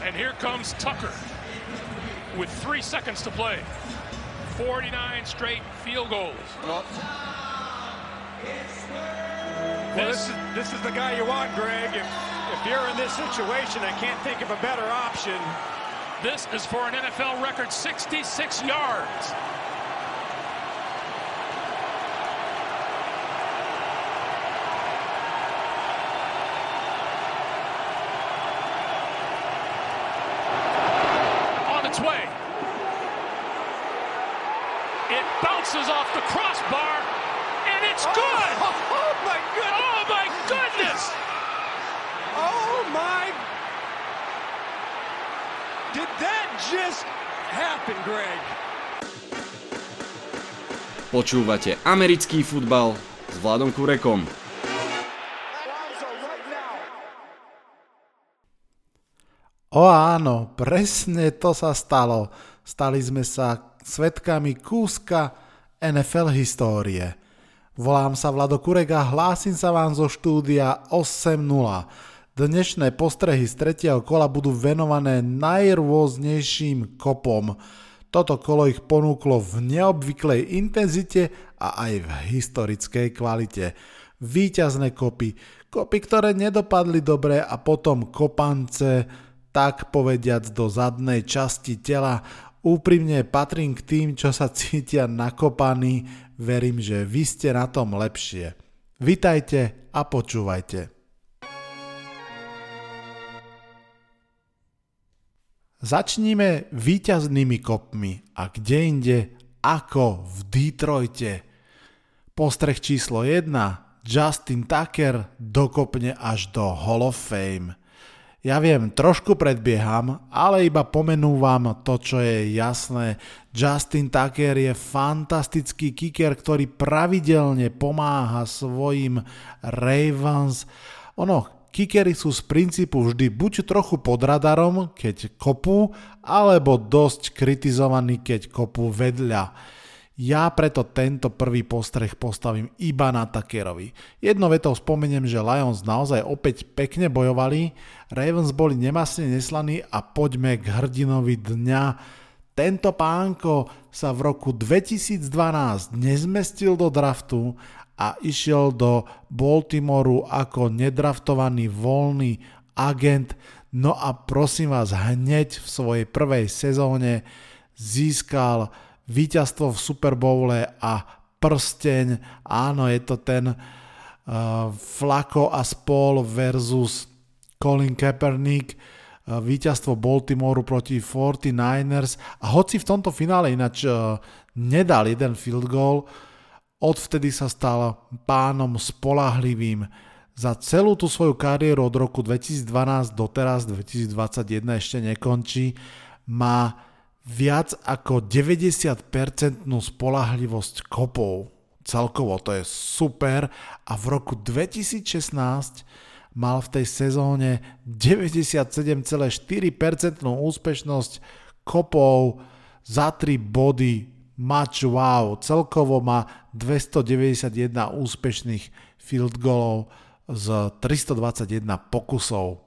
And here comes Tucker with 3 seconds to play. 49 straight field goals. Well, this is the guy you want, Greg. If you're in this situation, I can't think of a better option. This is for an NFL record 66 yards. Off the crossbar, and it's good! Oh my goodness! Oh my goodness! Oh my! Did that just happen, Greg? Počúvate americký futbal s Vladom Kurekom. O áno, presne to sa stalo. Stali sme sa svedkami kúska NFL histórie. Volám sa Vlado Kurega, hlásim sa vám zo štúdia 8.0. Dnešné postrehy z tretieho kola budú venované najrôznejším kopom. Toto kolo ich ponúklo v neobvyklej intenzite a aj v historickej kvalite. Víťazné kopy, kopy, ktoré nedopadli dobre a potom kopance, tak povediac do zadnej časti tela. Úprimne patrím k tým, čo sa cítia nakopaní, verím, že vy ste na tom lepšie. Vitajte a počúvajte. Začníme víťaznými kopmi a kde inde ako v Detroite. Postreh číslo 1, Justin Tucker dokopne až do Hall of Fame. Ja viem, trošku predbieham, ale iba pomenúvam to, čo je jasné. Justin Tucker je fantastický kicker, ktorý pravidelne pomáha svojim Ravens. Kickery sú z princípu vždy buď trochu pod radarom, keď kopú, alebo dosť kritizovaní, keď kopú vedľa. Ja preto tento prvý postreh postavím iba na Tuckerovi. Jednou vetou spomeniem, že Lions naozaj opäť pekne bojovali, Ravens boli nemasne neslaní a poďme k hrdinovi dňa. Tento pánko sa v roku 2012 nezmestil do draftu a išiel do Baltimoru ako nedraftovaný voľný agent. No a prosím vás, hneď v svojej prvej sezóne získal víťazstvo v Super Bowle a prsteň, áno, je to ten Flacco a spol versus Colin Kaepernick, víťazstvo Baltimoru proti 49ers a hoci v tomto finále ináč nedal jeden field goal, odvtedy sa stal pánom spoľahlivým. Za celú tú svoju kariéru od roku 2012 doteraz, 2021 ešte nekončí, má viac ako 90% spoľahlivosť kopov. Celkovo to je super a v roku 2016 mal v tej sezóne 97,4% úspešnosť kopov za 3 body. Match wow. Celkovo má 291 úspešných field goalov z 321 pokusov.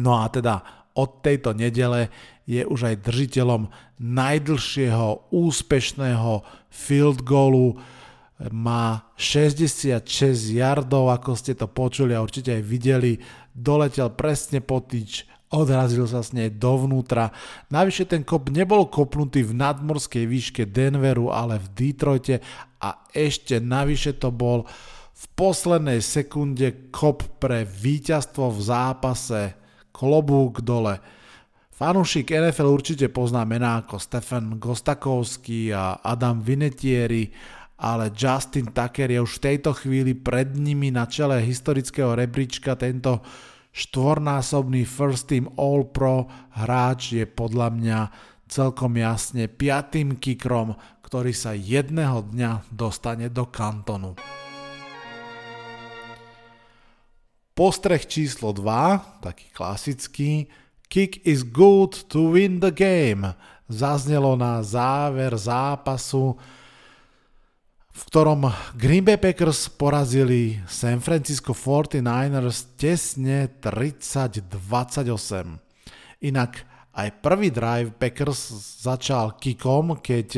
No a teda od tejto nedele je už aj držiteľom najdlhšieho úspešného field goalu. Má 66 yardov, ako ste to počuli a určite aj videli. Doletel presne po tyč, odrazil sa s nej dovnútra. Navyše ten kop nebol kopnutý v nadmorskej výške Denveru, ale v Detroite a ešte navyše to bol v poslednej sekunde kop pre víťazstvo v zápase. Klobúk dole. Fanúšik NFL určite pozná mená ako Stefan Gostakovský a Adam Vinetieri, ale Justin Tucker je už v tejto chvíli pred nimi na čele historického rebríčka. Tento štvornásobný First Team All Pro hráč je podľa mňa celkom jasne 5. kickerom, ktorý sa jedného dňa dostane do kantonu. Postreh číslo 2, taký klasický, kick is good to win the game, zaznelo na záver zápasu, v ktorom Green Bay Packers porazili San Francisco 49ers tesne 30-28. Inak aj prvý drive Packers začal kickom, keď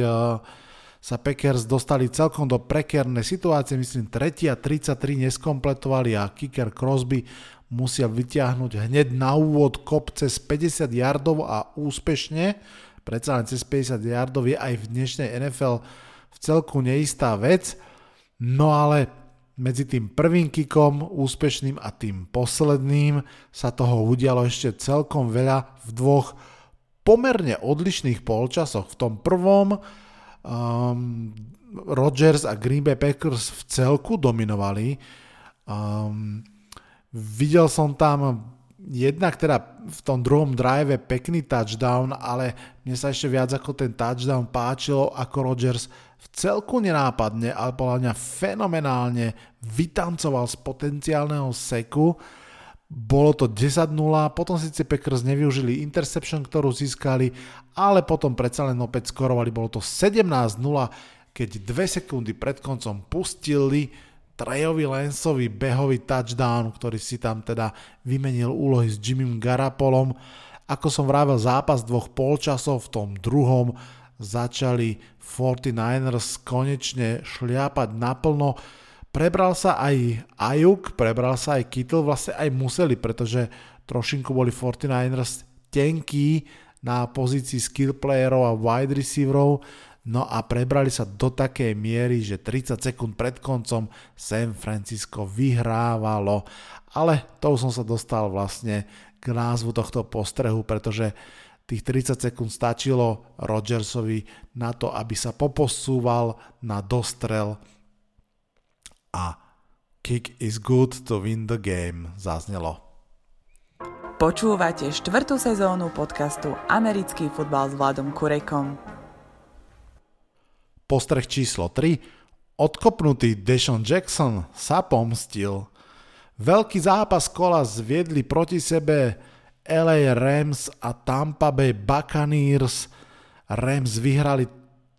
sa Packers dostali celkom do prekérnej situácie, myslím 3:33 neskompletovali a kicker Crosby musia vyťahnuť hneď na úvod kop cez 50 yardov a úspešne, predsa len cez 50 yardov je aj v dnešnej NFL v celku neistá vec, no ale medzi tým prvým kickom úspešným a tým posledným sa toho udialo ešte celkom veľa v dvoch pomerne odlišných polčasoch. V tom prvom Rodgers a Green Bay Packers v celku dominovali. Videl som tam jednak teda v tom druhom drive pekný touchdown, ale mne sa ešte viac ako ten touchdown páčilo, ako Rodgers v celku nenápadne, ale podľa mňa fenomenálne vytancoval z potenciálneho seku. Bolo to 10-0, potom síce Packers nevyužili interception, ktorú získali, ale potom predsa len opäť skorovali. Bolo to 17-0, keď 2 sekundy pred koncom pustili Trajovi Lensovi behový touchdown, ktorý si tam teda vymenil úlohy s Jimmym Garapolom. Ako som vravel, zápas dvoch polčasov, v tom druhom začali 49ers konečne šliapať naplno. Prebral sa aj Ajuk, prebral sa aj Kittle, vlastne aj museli, pretože trošinku boli 49ers tenkí na pozícii skill playerov a wide receiverov. No a prebrali sa do takej miery, že 30 sekúnd pred koncom San Francisco vyhrávalo. Ale to už som sa dostal vlastne k názvu tohto postrehu, pretože tých 30 sekúnd stačilo Rodgersovi na to, aby sa poposúval na dostrel. A kick is good to win the game zaznelo. Počúvate 4. sezónu podcastu Americký futbal s Vladom Kurekom. Postreh číslo 3. Odkopnutý DeSean Jackson sa pomstil. Veľký zápas kola zviedli proti sebe LA Rams a Tampa Bay Buccaneers. Rams vyhrali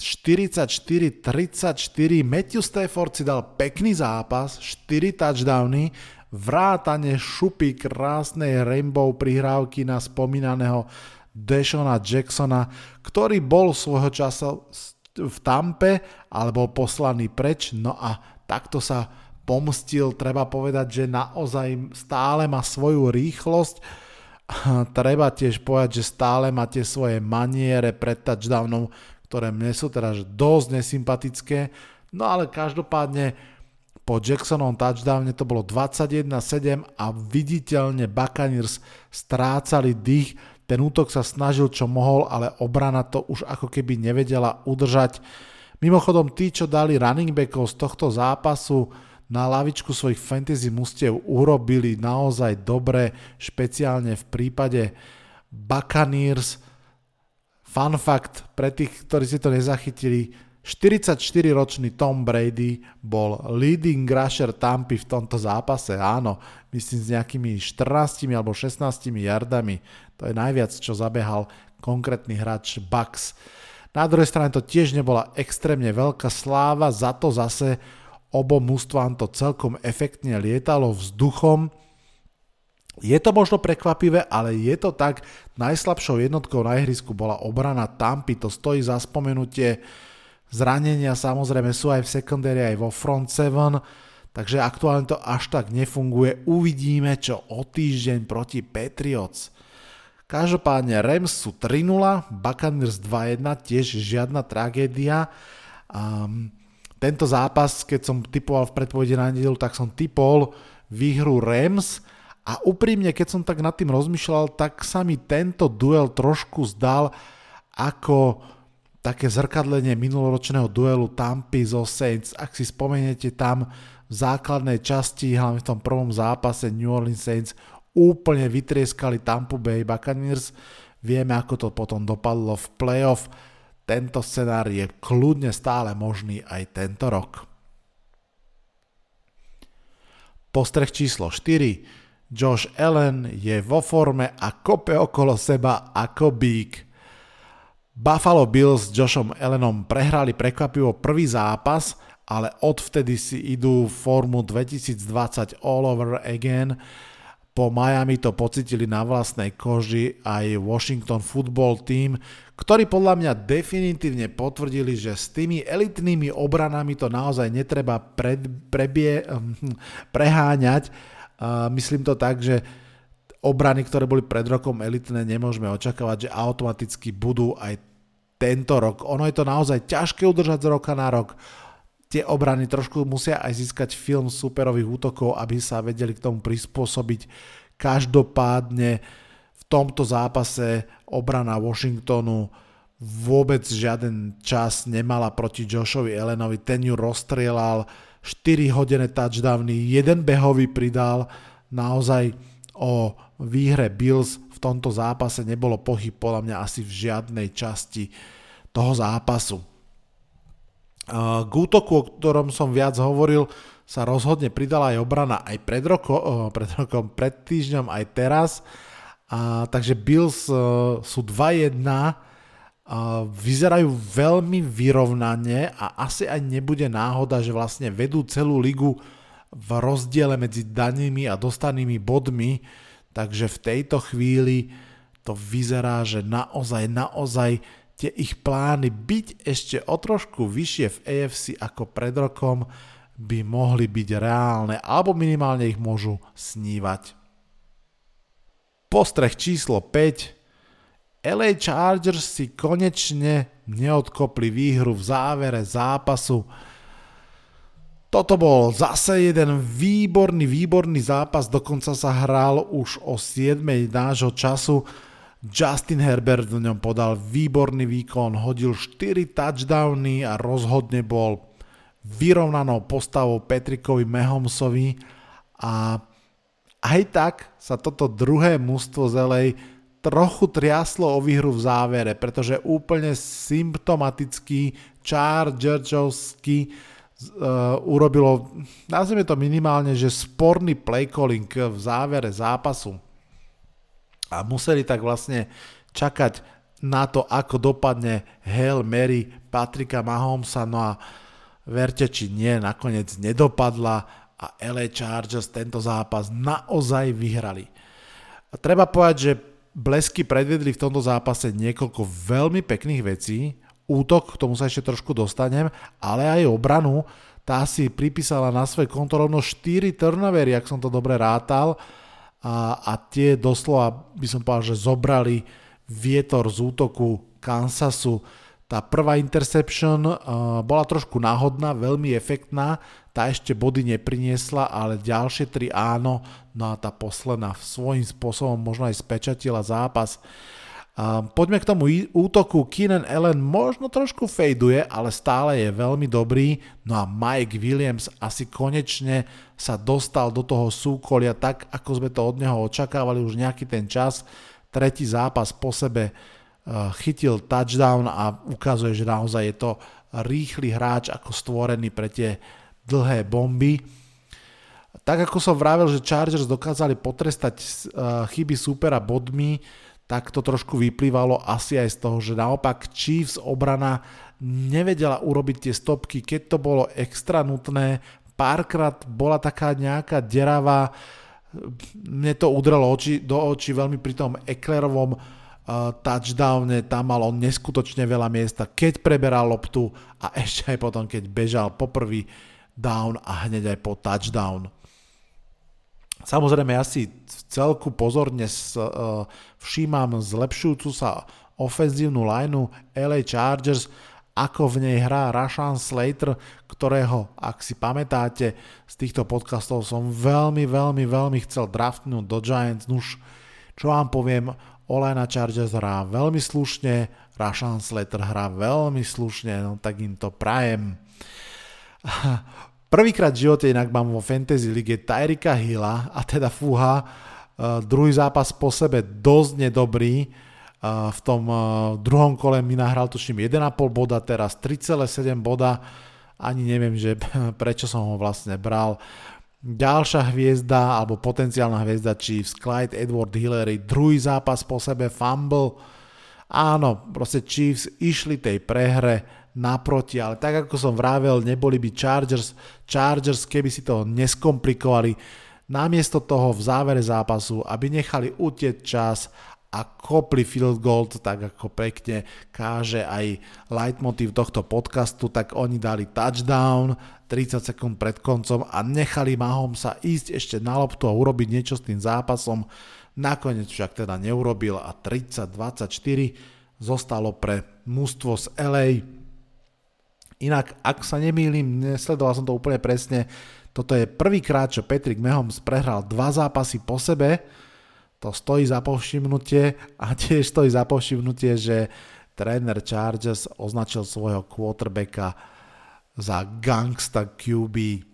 44-34. Matthew Stafford si dal pekný zápas, 4 touchdowny, vrátane šupy krásnej rainbow prihrávky na spomínaného DeSeana Jacksona, ktorý bol svojho času v Tampe, ale bol poslaný preč, no a takto sa pomstil. Treba povedať, že naozaj stále má svoju rýchlosť. Treba tiež povedať, že stále má tie svoje maniere pred touchdownom, ktoré mne sú teraz dosť nesympatické, no ale každopádne po Jacksonom touchdowne to bolo 21-7 a viditeľne Buccaneers strácali dých. Ten útok sa snažil čo mohol, ale obrana to už ako keby nevedela udržať. Mimochodom, tí, čo dali running backov z tohto zápasu na lavičku svojich fantasy mustiev, urobili naozaj dobre, špeciálne v prípade Buccaneers. Fun fact pre tých, ktorí si to nezachytili, 44-ročný Tom Brady bol leading rusher Tampy v tomto zápase, áno, myslím s nejakými 14 alebo 16 yardami, to je najviac, čo zabehal konkrétny hráč Bucks. Na druhej strane to tiež nebola extrémne veľká sláva, za to zase obom mužstvám to celkom efektne lietalo vzduchom. Je to možno prekvapivé, ale je to tak, najslabšou jednotkou na ihrisku bola obrana Tampy, to stojí za spomenutie. Zranenia samozrejme sú aj v secondary, aj vo front seven, takže aktuálne to až tak nefunguje. Uvidíme, čo o týždeň proti Patriots. Každopádne Rams sú 3-0, Buccaneers 2-1, tiež žiadna tragédia. Tento zápas, keď som typoval v predpovedi na nedeľu, tak som typol výhru Rams a úprimne, keď som tak nad tým rozmýšľal, tak sa mi tento duel trošku zdal ako také zrkadlenie minuloročného duelu Tampy zo Saints. Ak si spomeniete, tam v základnej časti, hlavne v tom prvom zápase New Orleans Saints úplne vytrieskali Tampa Bay Buccaneers. Vieme, ako to potom dopadlo v playoff. Tento scenár je kľudne stále možný aj tento rok. Postreh číslo 4. Josh Allen je vo forme a kope okolo seba ako bík. Buffalo Bills s Joshom Allenom prehrali prekvapivo prvý zápas, ale odvtedy si idú formu 2020 all over again. Po Miami to pocítili na vlastnej koži aj Washington Football Team, ktorí podľa mňa definitívne potvrdili, že s tými elitnými obranami to naozaj netreba preháňať. Myslím to tak, že obrany, ktoré boli pred rokom elitné, nemôžeme očakávať, že automaticky budú aj tento rok. Ono je to naozaj ťažké udržať z roka na rok. Tie obrany trošku musia aj získať film superových útokov, aby sa vedeli k tomu prispôsobiť. Každopádne v tomto zápase obrana Washingtonu vôbec žiaden čas nemala proti Joshovi Allenovi. Ten ju rozstrieľal, 4 hodené touchdowny, jeden behový pridal. Naozaj o výhre Bills v tomto zápase nebolo pochyb, podľa mňa asi v žiadnej časti toho zápasu. K útoku, o ktorom som viac hovoril, sa rozhodne pridala aj obrana aj pred týždňom, aj teraz. Takže Bills sú 2-1, vyzerajú veľmi vyrovnane a asi aj nebude náhoda, že vlastne vedú celú ligu v rozdiele medzi danými a dostanými bodmi, takže v tejto chvíli to vyzerá, že naozaj tie ich plány byť ešte o trošku vyššie v AFC ako pred rokom by mohli byť reálne, alebo minimálne ich môžu snívať. Postreh číslo 5. LA Chargers si konečne neodkopli výhru v závere zápasu. Toto bol zase jeden výborný zápas, dokonca sa hral už o 7:00 nášho času. Justin Herbert v ňom podal výborný výkon, hodil 4 touchdowny a rozhodne bol vyrovnanou postavou Patrickovi Mahomesovi a aj tak sa toto druhé mužstvo z LA trochu triaslo o výhru v závere, pretože úplne symptomatický Chargersovský urobilo, nazvime to minimálne, že sporný play calling v závere zápasu. A museli tak vlastne čakať na to, ako dopadne Hail Mary Patricka Mahomesa, no a verte či nie, nakoniec nedopadla a LA Chargers tento zápas naozaj vyhrali. A treba povedať, že blesky predvedli v tomto zápase niekoľko veľmi pekných vecí, útok, k tomu sa ešte trošku dostanem, ale aj obranu, tá si pripísala na svoje konto rovno 4 turnovery, ak som to dobre rátal, a tie doslova by som povedal, že zobrali vietor z útoku Kansasu. Tá prvá interception bola trošku náhodná, veľmi efektná, tá ešte body nepriniesla, ale ďalšie 3 áno, no a tá posledná svojím spôsobom možno aj spečatila zápas. Poďme k tomu útoku, Keenan Allen možno trošku fejduje, ale stále je veľmi dobrý, no a Mike Williams asi konečne sa dostal do toho súkolia, tak ako sme to od neho očakávali už nejaký ten čas. Tretí zápas po sebe chytil touchdown a ukazuje, že naozaj je to rýchly hráč, ako stvorený pre tie dlhé bomby. Tak ako som vravel, že Chargers dokázali potrestať chyby súpera bodmi, tak to trošku vyplývalo asi aj z toho, že naopak Chiefs obrana nevedela urobiť tie stopky, keď to bolo extra nutné. Párkrát bola taká nejaká deravá, mne to udrelo do očí veľmi pri tom Ecklerovom touchdowne, tam mal on neskutočne veľa miesta, keď preberal loptu a ešte aj potom, keď bežal po prvý down a hneď aj po touchdown. Samozrejme, ja si v celku pozorne všímam zlepšujúcu sa ofenzívnu lineu LA Chargers, ako v nej hrá Rashan Slater, ktorého, ak si pamätáte, z týchto podcastov som veľmi chcel draftnúť do Giants. Nuž, čo vám poviem, Olajna Chargers hrá veľmi slušne, Rashan Slater hrá veľmi slušne, no tak im to prajem. Prvýkrát v živote inak mám vo Fantasy League Tyrika Hilla, a teda fúha, druhý zápas po sebe dosť nedobrý. V tom druhom kole mi nahral tuším 1,5 boda, teraz 3,7 boda. Ani neviem, že prečo som ho vlastne bral. Ďalšia hviezda, alebo potenciálna hviezda Chiefs, Clyde Edwards-Helaire, druhý zápas po sebe, fumble. Áno, proste Chiefs išli tej prehre naproti, ale tak ako som vravel, neboli by Chargers, keby si to neskomplikovali, Namiesto toho v závere zápasu, aby nechali utieť čas a kopli field goal, tak ako pekne káže aj leitmotív tohto podcastu, tak oni dali touchdown 30 sekúnd pred koncom a nechali Mahomesa ísť ešte na loptu a urobiť niečo s tým zápasom. Nakoniec však teda neurobil a 30-24 zostalo pre mužstvo z LA. Inak, ak sa nemýlim, nesledoval som to úplne presne, toto je prvýkrát, čo Patrick Mahomes prehral 2 zápasy po sebe. To stojí za povšimnutie a tiež stojí za povšimnutie, že tréner Chargers označil svojho quarterbacka za gangsta QB.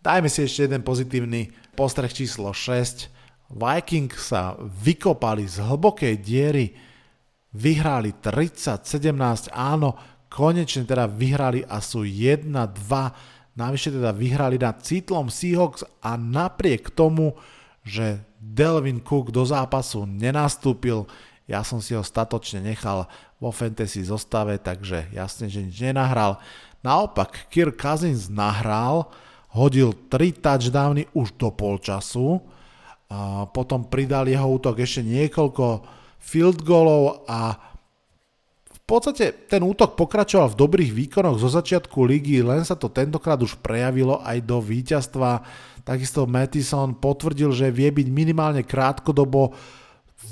Dajme si ešte jeden pozitívny postreh číslo 6. Vikings sa vykopali z hlbokej diery, vyhrali 30-17, áno, konečne teda vyhrali a sú 1-2. Navyše teda vyhrali nad Seattlom Seahawks a napriek tomu, že Dalvin Cook do zápasu nenastúpil, ja som si ho statočne nechal vo fantasy zostave, takže jasne, že nič nenahral. Naopak, Kirk Cousins nahral, hodil 3 touchdowny už do polčasu, a potom pridal jeho útok ešte niekoľko field goalov a v podstate ten útok pokračoval v dobrých výkonoch zo začiatku ligy, len sa to tentokrát už prejavilo aj do víťazstva. Takisto Mattison potvrdil, že vie byť minimálne krátkodobo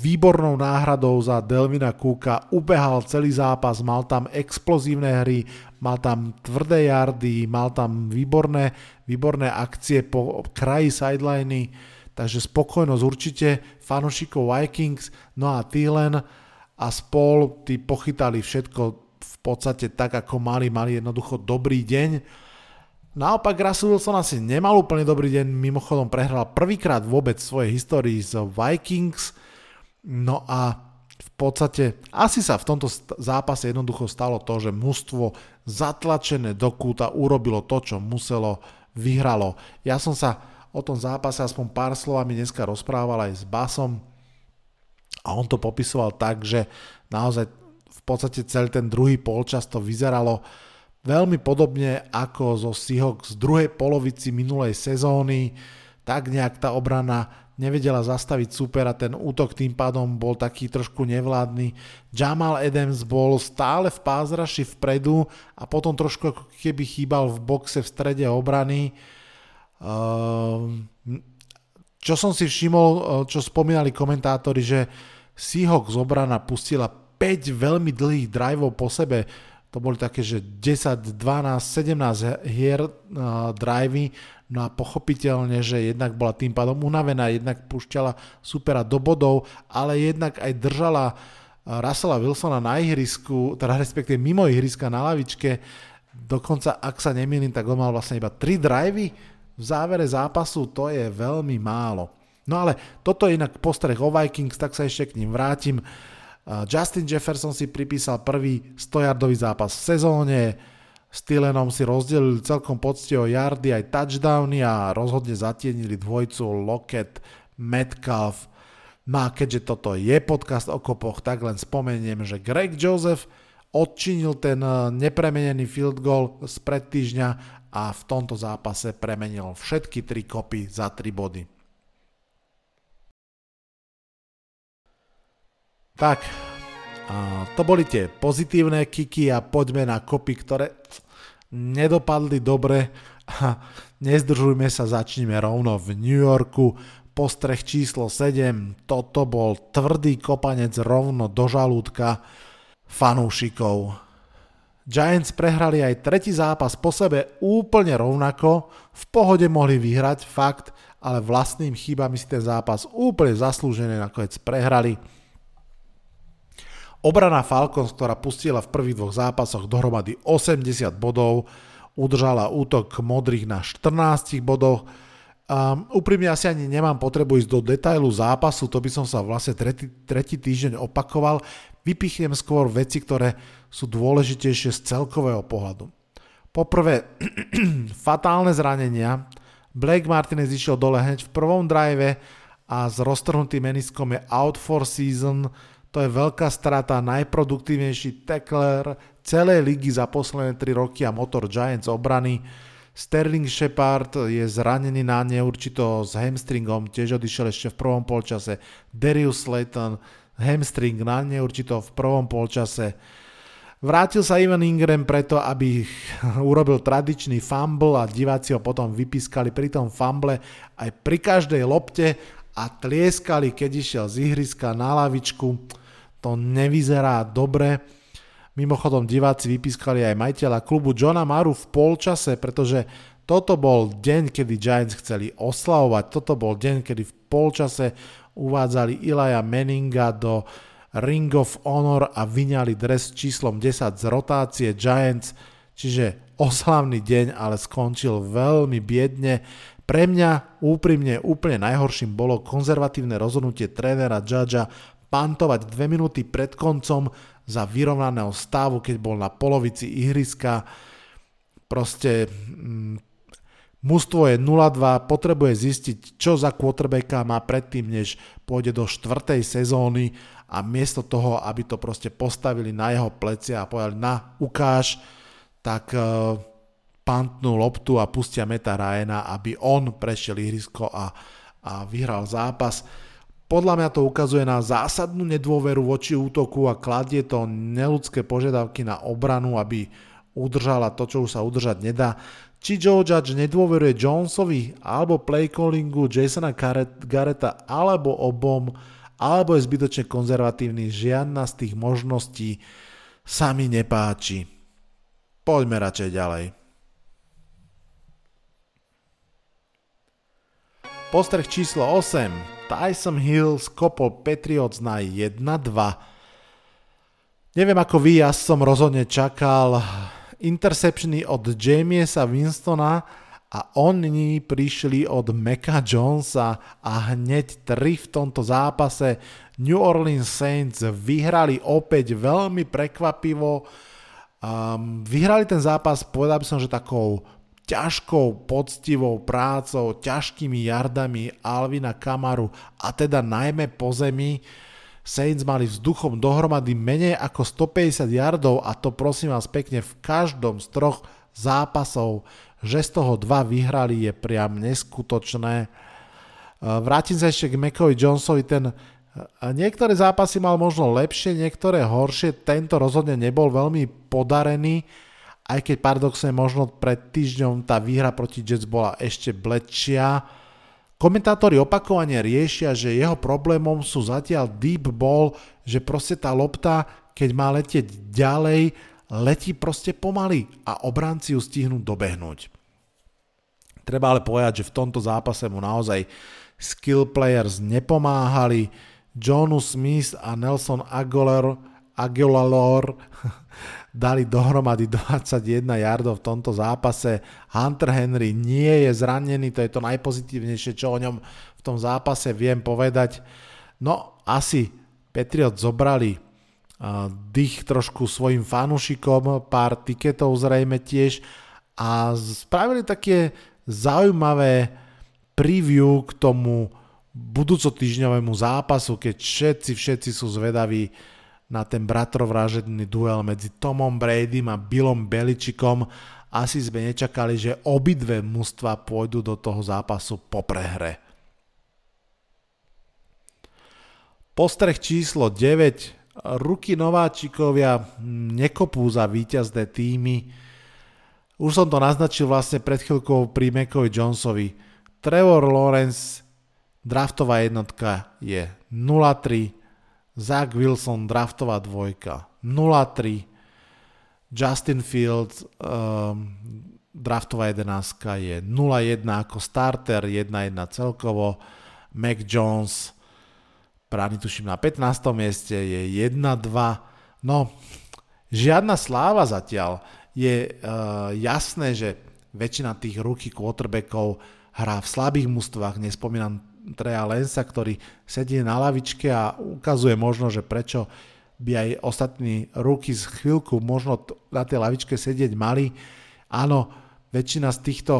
výbornou náhradou za Dalvina Cooka, ubehal celý zápas, mal tam explozívne hry, mal tam tvrdé yardy, mal tam výborné akcie po kraji sideliny, takže spokojnosť určite fanúšikov Vikings, no a Thielen a spol, tí pochytali všetko v podstate tak, ako mali jednoducho dobrý deň. Naopak Russell Wilson asi nemal úplne dobrý deň, mimochodom prehral prvýkrát vôbec v svojej histórii z Vikings, no a v podstate asi sa v tomto zápase jednoducho stalo to, že mužstvo zatlačené do kúta urobilo to, čo muselo, vyhralo. Ja som sa o tom zápase aspoň pár slovami dneska rozprával aj s Basom, a on to popisoval tak, že naozaj v podstate celý ten druhý polčas to vyzeralo veľmi podobne ako zo Seahawks z druhej polovici minulej sezóny. Tak nejak tá obrana nevedela zastaviť supera, ten útok tým pádom bol taký trošku nevládny. Jamal Adams bol stále v pázraši vpredu a potom trošku ako keby chýbal v boxe v strede obrany. Čo som si všimol, čo spomínali komentátori, že Seahawks obrana pustila 5 veľmi dlhých driveov po sebe. To boli také, že 10, 12, 17 hier drivey. No a pochopiteľne, že jednak bola tým pádom unavená, jednak púšťala supera do bodov, ale jednak aj držala Russella Wilsona na ihrisku, teda respektíve mimo ihriska na lavičke. Dokonca, ak sa nemýlim, tak on mal vlastne iba 3 drivey v závere zápasu, to je veľmi málo. No ale toto je inak postreh o Vikings, tak sa ešte k ním vrátim. Justin Jefferson si pripísal prvý 100-yardový zápas v sezóne, s Thielen'om si rozdelili celkom poctivo yardy aj touchdowny a rozhodne zatienili dvojcu Lockett Metcalf. No a keďže toto je podcast o kopoch, tak len spomeniem, že Greg Joseph odčinil ten nepremenený field goal spred týždňa a v tomto zápase premenil všetky 3 kopy za 3 body. Tak, to boli tie pozitívne kiky a poďme na kopy, ktoré nedopadli dobre. Nezdržujme sa, začneme rovno v New Yorku. Postreh číslo 7, toto bol tvrdý kopanec rovno do žalúdka fanúšikov. Giants prehrali aj tretí zápas po sebe úplne rovnako, v pohode mohli vyhrať, fakt, ale vlastným chybami si ten zápas úplne zaslúžené nakoniec prehrali. Obrana Falcons, ktorá pustila v prvých 2 zápasoch dohromady 80 bodov, udržala útok modrých na 14 bodoch. Úprimne asi ani nemám potrebu ísť do detailu zápasu, to by som sa vlastne tretí týždeň opakoval. Vypichnem skôr veci, ktoré sú dôležitejšie z celkového pohľadu. Poprvé, fatálne zranenia. Blake Martinez išiel dole hneď v prvom drive a s roztrhnutým meniskom je out for season. To je veľká strata, najproduktívnejší tackler celej ligy za posledné 3 roky a motor Giants obrany. Sterling Shepard je zranený na neurčito s hamstringom, tiež odišiel ešte v prvom polčase. Darius Slayton, hamstring na neurčito v prvom polčase. Vrátil sa Evan Ingram preto, aby urobil tradičný fumble a diváci ho potom vypískali pri tom fumble aj pri každej lopte a tlieskali, keď išiel z ihriska na lavičku. To nevyzerá dobre. Mimochodom diváci vypískali aj majiteľa klubu Johna Maru v polčase, pretože toto bol deň, kedy Giants chceli oslavovať. Toto bol deň, kedy v polčase uvádzali Elijah Manninga do Ring of Honor a vyňali dres číslom 10 z rotácie Giants, čiže oslavný deň, ale skončil veľmi biedne. Pre mňa úprimne úplne najhorším bolo konzervatívne rozhodnutie trénera Judgea pantovať 2 minúty pred koncom za vyrovnaného stavu, keď bol na polovici ihriska. Proste mužstvo je 0-2, potrebuje zistiť, čo za quarterbacka má predtým, než pôjde do 4. sezóny, a miesto toho, aby to proste postavili na jeho plecia a povedali na, ukáž, tak pantnú loptu a pustia Meta Ryana, aby on prešiel ihrisko a vyhral zápas. Podľa mňa to ukazuje na zásadnú nedôveru voči útoku a kladie to neľudské požiadavky na obranu, aby udržala to, čo už sa udržať nedá. Či Joe Judge nedôveruje Jonesovi alebo playcallingu Jasona Garretta alebo obom, alebo je zbytočne konzervatívny, žiadna z tých možností sa mi nepáči. Poďme radšej ďalej. Postreh číslo 8. Tyson Hill skopol Patriots na 1-2. Neviem ako vy, ja som rozhodne čakal interceptiony od Jamiesa Winstona a oni prišli od Maca Jonesa a hneď 3 v tomto zápase. New Orleans Saints vyhrali opäť veľmi prekvapivo. Vyhrali ten zápas, povedal by som, že takou ťažkou, poctivou prácou, ťažkými yardami Alvina Kamaru a teda najmä po zemi. Saints mali vzduchom dohromady menej ako 150 yardov a to prosím vás pekne v každom z 3 zápasov. Že z toho 2 vyhrali je priam neskutočné. Vrátim sa ešte k Macovi Jonesovi, ten niektoré zápasy mal možno lepšie, niektoré horšie, tento rozhodne nebol veľmi podarený, aj keď paradoxne možno pred týždňom tá výhra proti Jets bola ešte bledšia. Komentátori opakovane riešia, že jeho problémom sú zatiaľ deep ball, že proste tá lopta, keď má letieť ďalej, letí proste pomaly a obranci ju stihnú dobehnúť. Treba ale povedať, že v tomto zápase mu naozaj skill players nepomáhali. Jonu Smith a Nelson Aguilar dali dohromady 21 yardov v tomto zápase. Hunter Henry nie je zranený, to je to najpozitívnejšie, čo o ňom v tom zápase viem povedať. No asi Patriots zobrali dých trošku svojim fanúšikom, pár tiketov zrejme tiež a spravili také zaujímavé preview k tomu budúcotýždňovému zápasu, keď všetci sú zvedaví na ten bratrovrážedný duel medzi Tomom Bradym a Billom Beličickom. Asi sme nečakali, že obidve mužstva pôjdu do toho zápasu po prehre. Postreh číslo 9. Ruky nováčikovia nekopú za víťazné týmy. Už som to naznačil vlastne pred chvíľkou pri Macovi Jonesovi. Trevor Lawrence, draftová jednotka je 0-3. Zach Wilson, draftová dvojka 0-3. Justin Fields, draftová jedenástka je 0-1 ako starter, 1-1 celkovo. Mac Jones, práve tuším na 15. mieste, je 1-2. No, žiadna sláva zatiaľ. Je jasné, že väčšina tých rookie quarterbackov hrá v slabých mužstvách. Nespomínam Treja Lensa, ktorý sedí na lavičke a ukazuje možno, že prečo by aj ostatní rookies chvíľku možno na tej lavičke sedieť mali. Áno, väčšina z týchto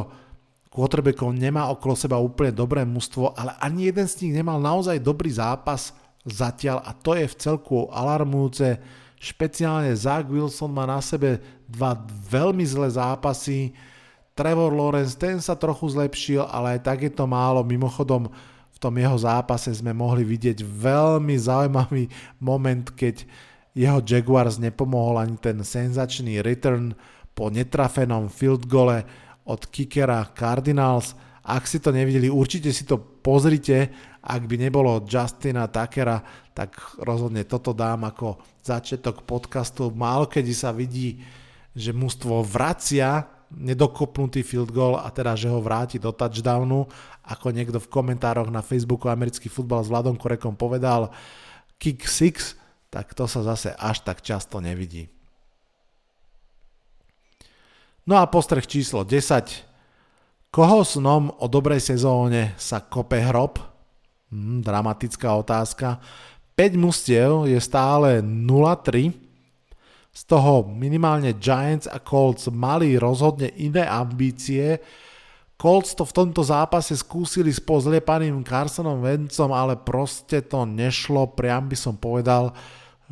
quarterbackov nemá okolo seba úplne dobré mužstvo, ale ani jeden z nich nemal naozaj dobrý zápas zatiaľ a to je v celku alarmujúce. Špeciálne Zach Wilson má na sebe 2 veľmi zlé zápasy, Trevor Lawrence, ten sa trochu zlepšil, ale aj tak je to málo. Mimochodom, v tom jeho zápase sme mohli vidieť veľmi zaujímavý moment, keď jeho Jaguars nepomohol ani ten senzačný return po netrafenom field gole od kickera Cardinals. Ak si to nevideli, určite si to pozrite. Ak by nebolo Justina Tuckera, tak rozhodne toto dám ako začiatok podcastu. Málokedy sa vidí, že mužstvo vracia nedokopnutý field goal a teda, že ho vráti do touchdownu. Ako niekto v komentároch na Facebooku Americký futbal s Vladom Kurekom povedal, kick six, tak to sa zase až tak často nevidí. No a postreh číslo 10. Koho snom o dobrej sezóne sa kope hrob? Dramatická otázka. 5 mužstiev je stále 0-3. Z toho minimálne Giants a Colts mali rozhodne iné ambície. Colts to v tomto zápase skúsili s pozliepaným Carsonom Wentzom, ale proste to nešlo. Priam by som povedal,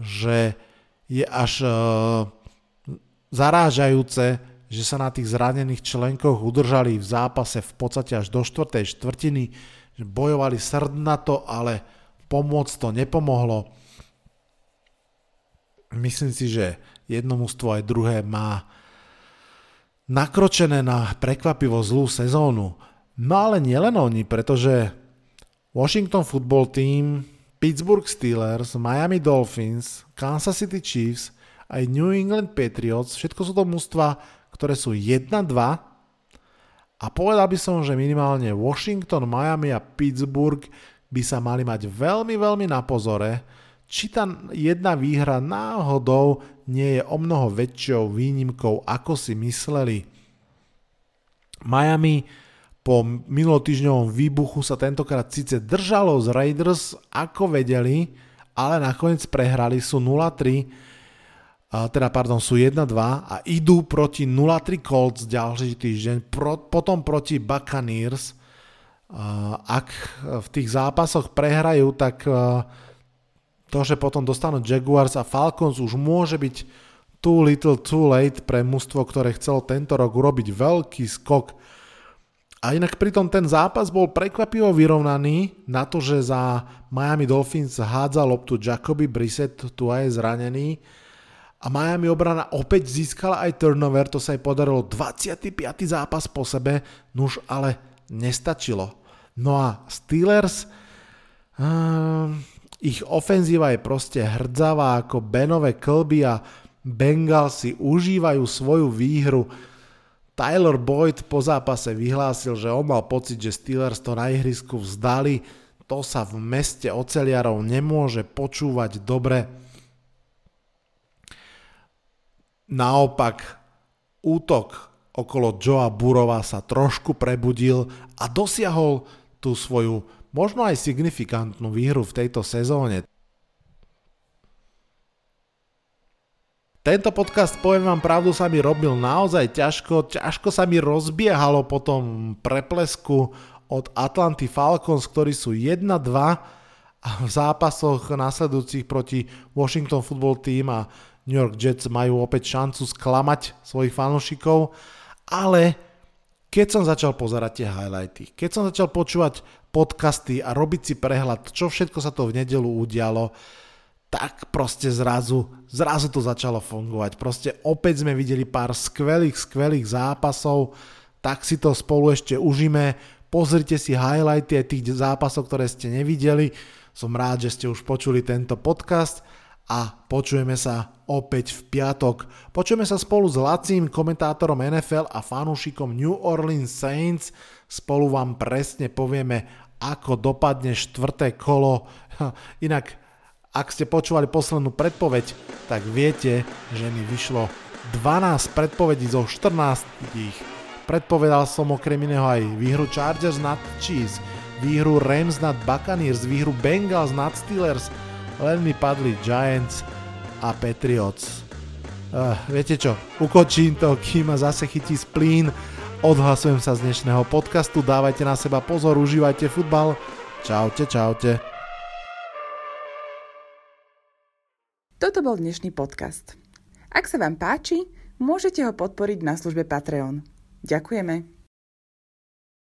že je až zarážajúce, že sa na tých zranených členkoch udržali v zápase v podstate až do 4. štvrtiny, že bojovali srdnato, ale pomôcť to nepomohlo. Myslím si, že jedno mužstvo aj druhé má nakročené na prekvapivo zlú sezónu. No ale nielen oni, pretože Washington Football Team, Pittsburgh Steelers, Miami Dolphins, Kansas City Chiefs, aj New England Patriots, všetko sú to mužstva, ktoré sú 1-2 a povedal by som, že minimálne Washington, Miami a Pittsburgh by sa mali mať veľmi, veľmi na pozore, či tá jedna výhra náhodou nie je o mnoho väčšou výnimkou, ako si mysleli. Miami po minulotýždňovom výbuchu sa tentokrát síce držalo z Raiders, ako vedeli, ale nakoniec prehrali, sú 0-3, sú 1-2 a idú proti 0-3 Colts ďalší týždeň, potom proti Buccaneers. Ak v tých zápasoch prehrajú, tak to, že potom dostanú Jaguars a Falcons, už môže byť too little too late pre mužstvo, ktoré chcelo tento rok urobiť veľký skok. A inak pritom ten zápas bol prekvapivo vyrovnaný na to, že za Miami Dolphins hádzal loptu Jacoby Brissett, tu aj zranený. A Miami obrana opäť získala aj turnover, to sa jej podarilo 25. zápas po sebe, nuž ale nestačilo. No a Steelers, ich ofenzíva je proste hrdzavá ako Benové klby a Bengals si užívajú svoju výhru. Tyler Boyd po zápase vyhlásil, že on mal pocit, že Steelers to na ihrisku vzdali, to sa v meste oceliarov nemôže počúvať dobre. Naopak, útok okolo Joea Burrowa sa trošku prebudil a dosiahol tú svoju možno aj signifikantnú výhru v tejto sezóne. Tento podcast, poviem vám pravdu, sa mi robil naozaj ťažko sa mi rozbiehalo po tom preplesku od Atlanty Falcons, ktorí sú 1-2 a v zápasoch nasledujúcich proti Washington Football Team a New York Jets majú opäť šancu sklamať svojich fanúšikov, ale keď som začal pozerať tie highlighty, keď som začal počúvať podcasty a robiť si prehľad, čo všetko sa to v nedeľu udialo, tak proste zrazu to začalo fungovať. Proste opäť sme videli pár skvelých zápasov, tak si to spolu ešte užíme, pozrite si highlighty aj tých zápasov, ktoré ste nevideli, som rád, že ste už počuli tento podcast. A počujeme sa opäť v piatok. Počujeme sa spolu s Lacím, komentátorom NFL a fanúšikom New Orleans Saints. Spolu vám presne povieme, ako dopadne 4. kolo. Inak, ak ste počúvali poslednú predpoveď, tak viete, že mi vyšlo 12 predpovedí zo 14. Predpovedal som okrem iného aj výhru Chargers nad Chiefs, výhru Rams nad Buccaneers, výhru Bengals nad Steelers, len mi padli Giants a Patriots. Viete čo, ukočím to, kým ma zase chytí splín. Odhlasujem sa z dnešného podcastu, dávajte na seba pozor, užívajte futbal. Čaute. Toto bol dnešný podcast. Ak sa vám páči, môžete ho podporiť na službe Patreon. Ďakujeme.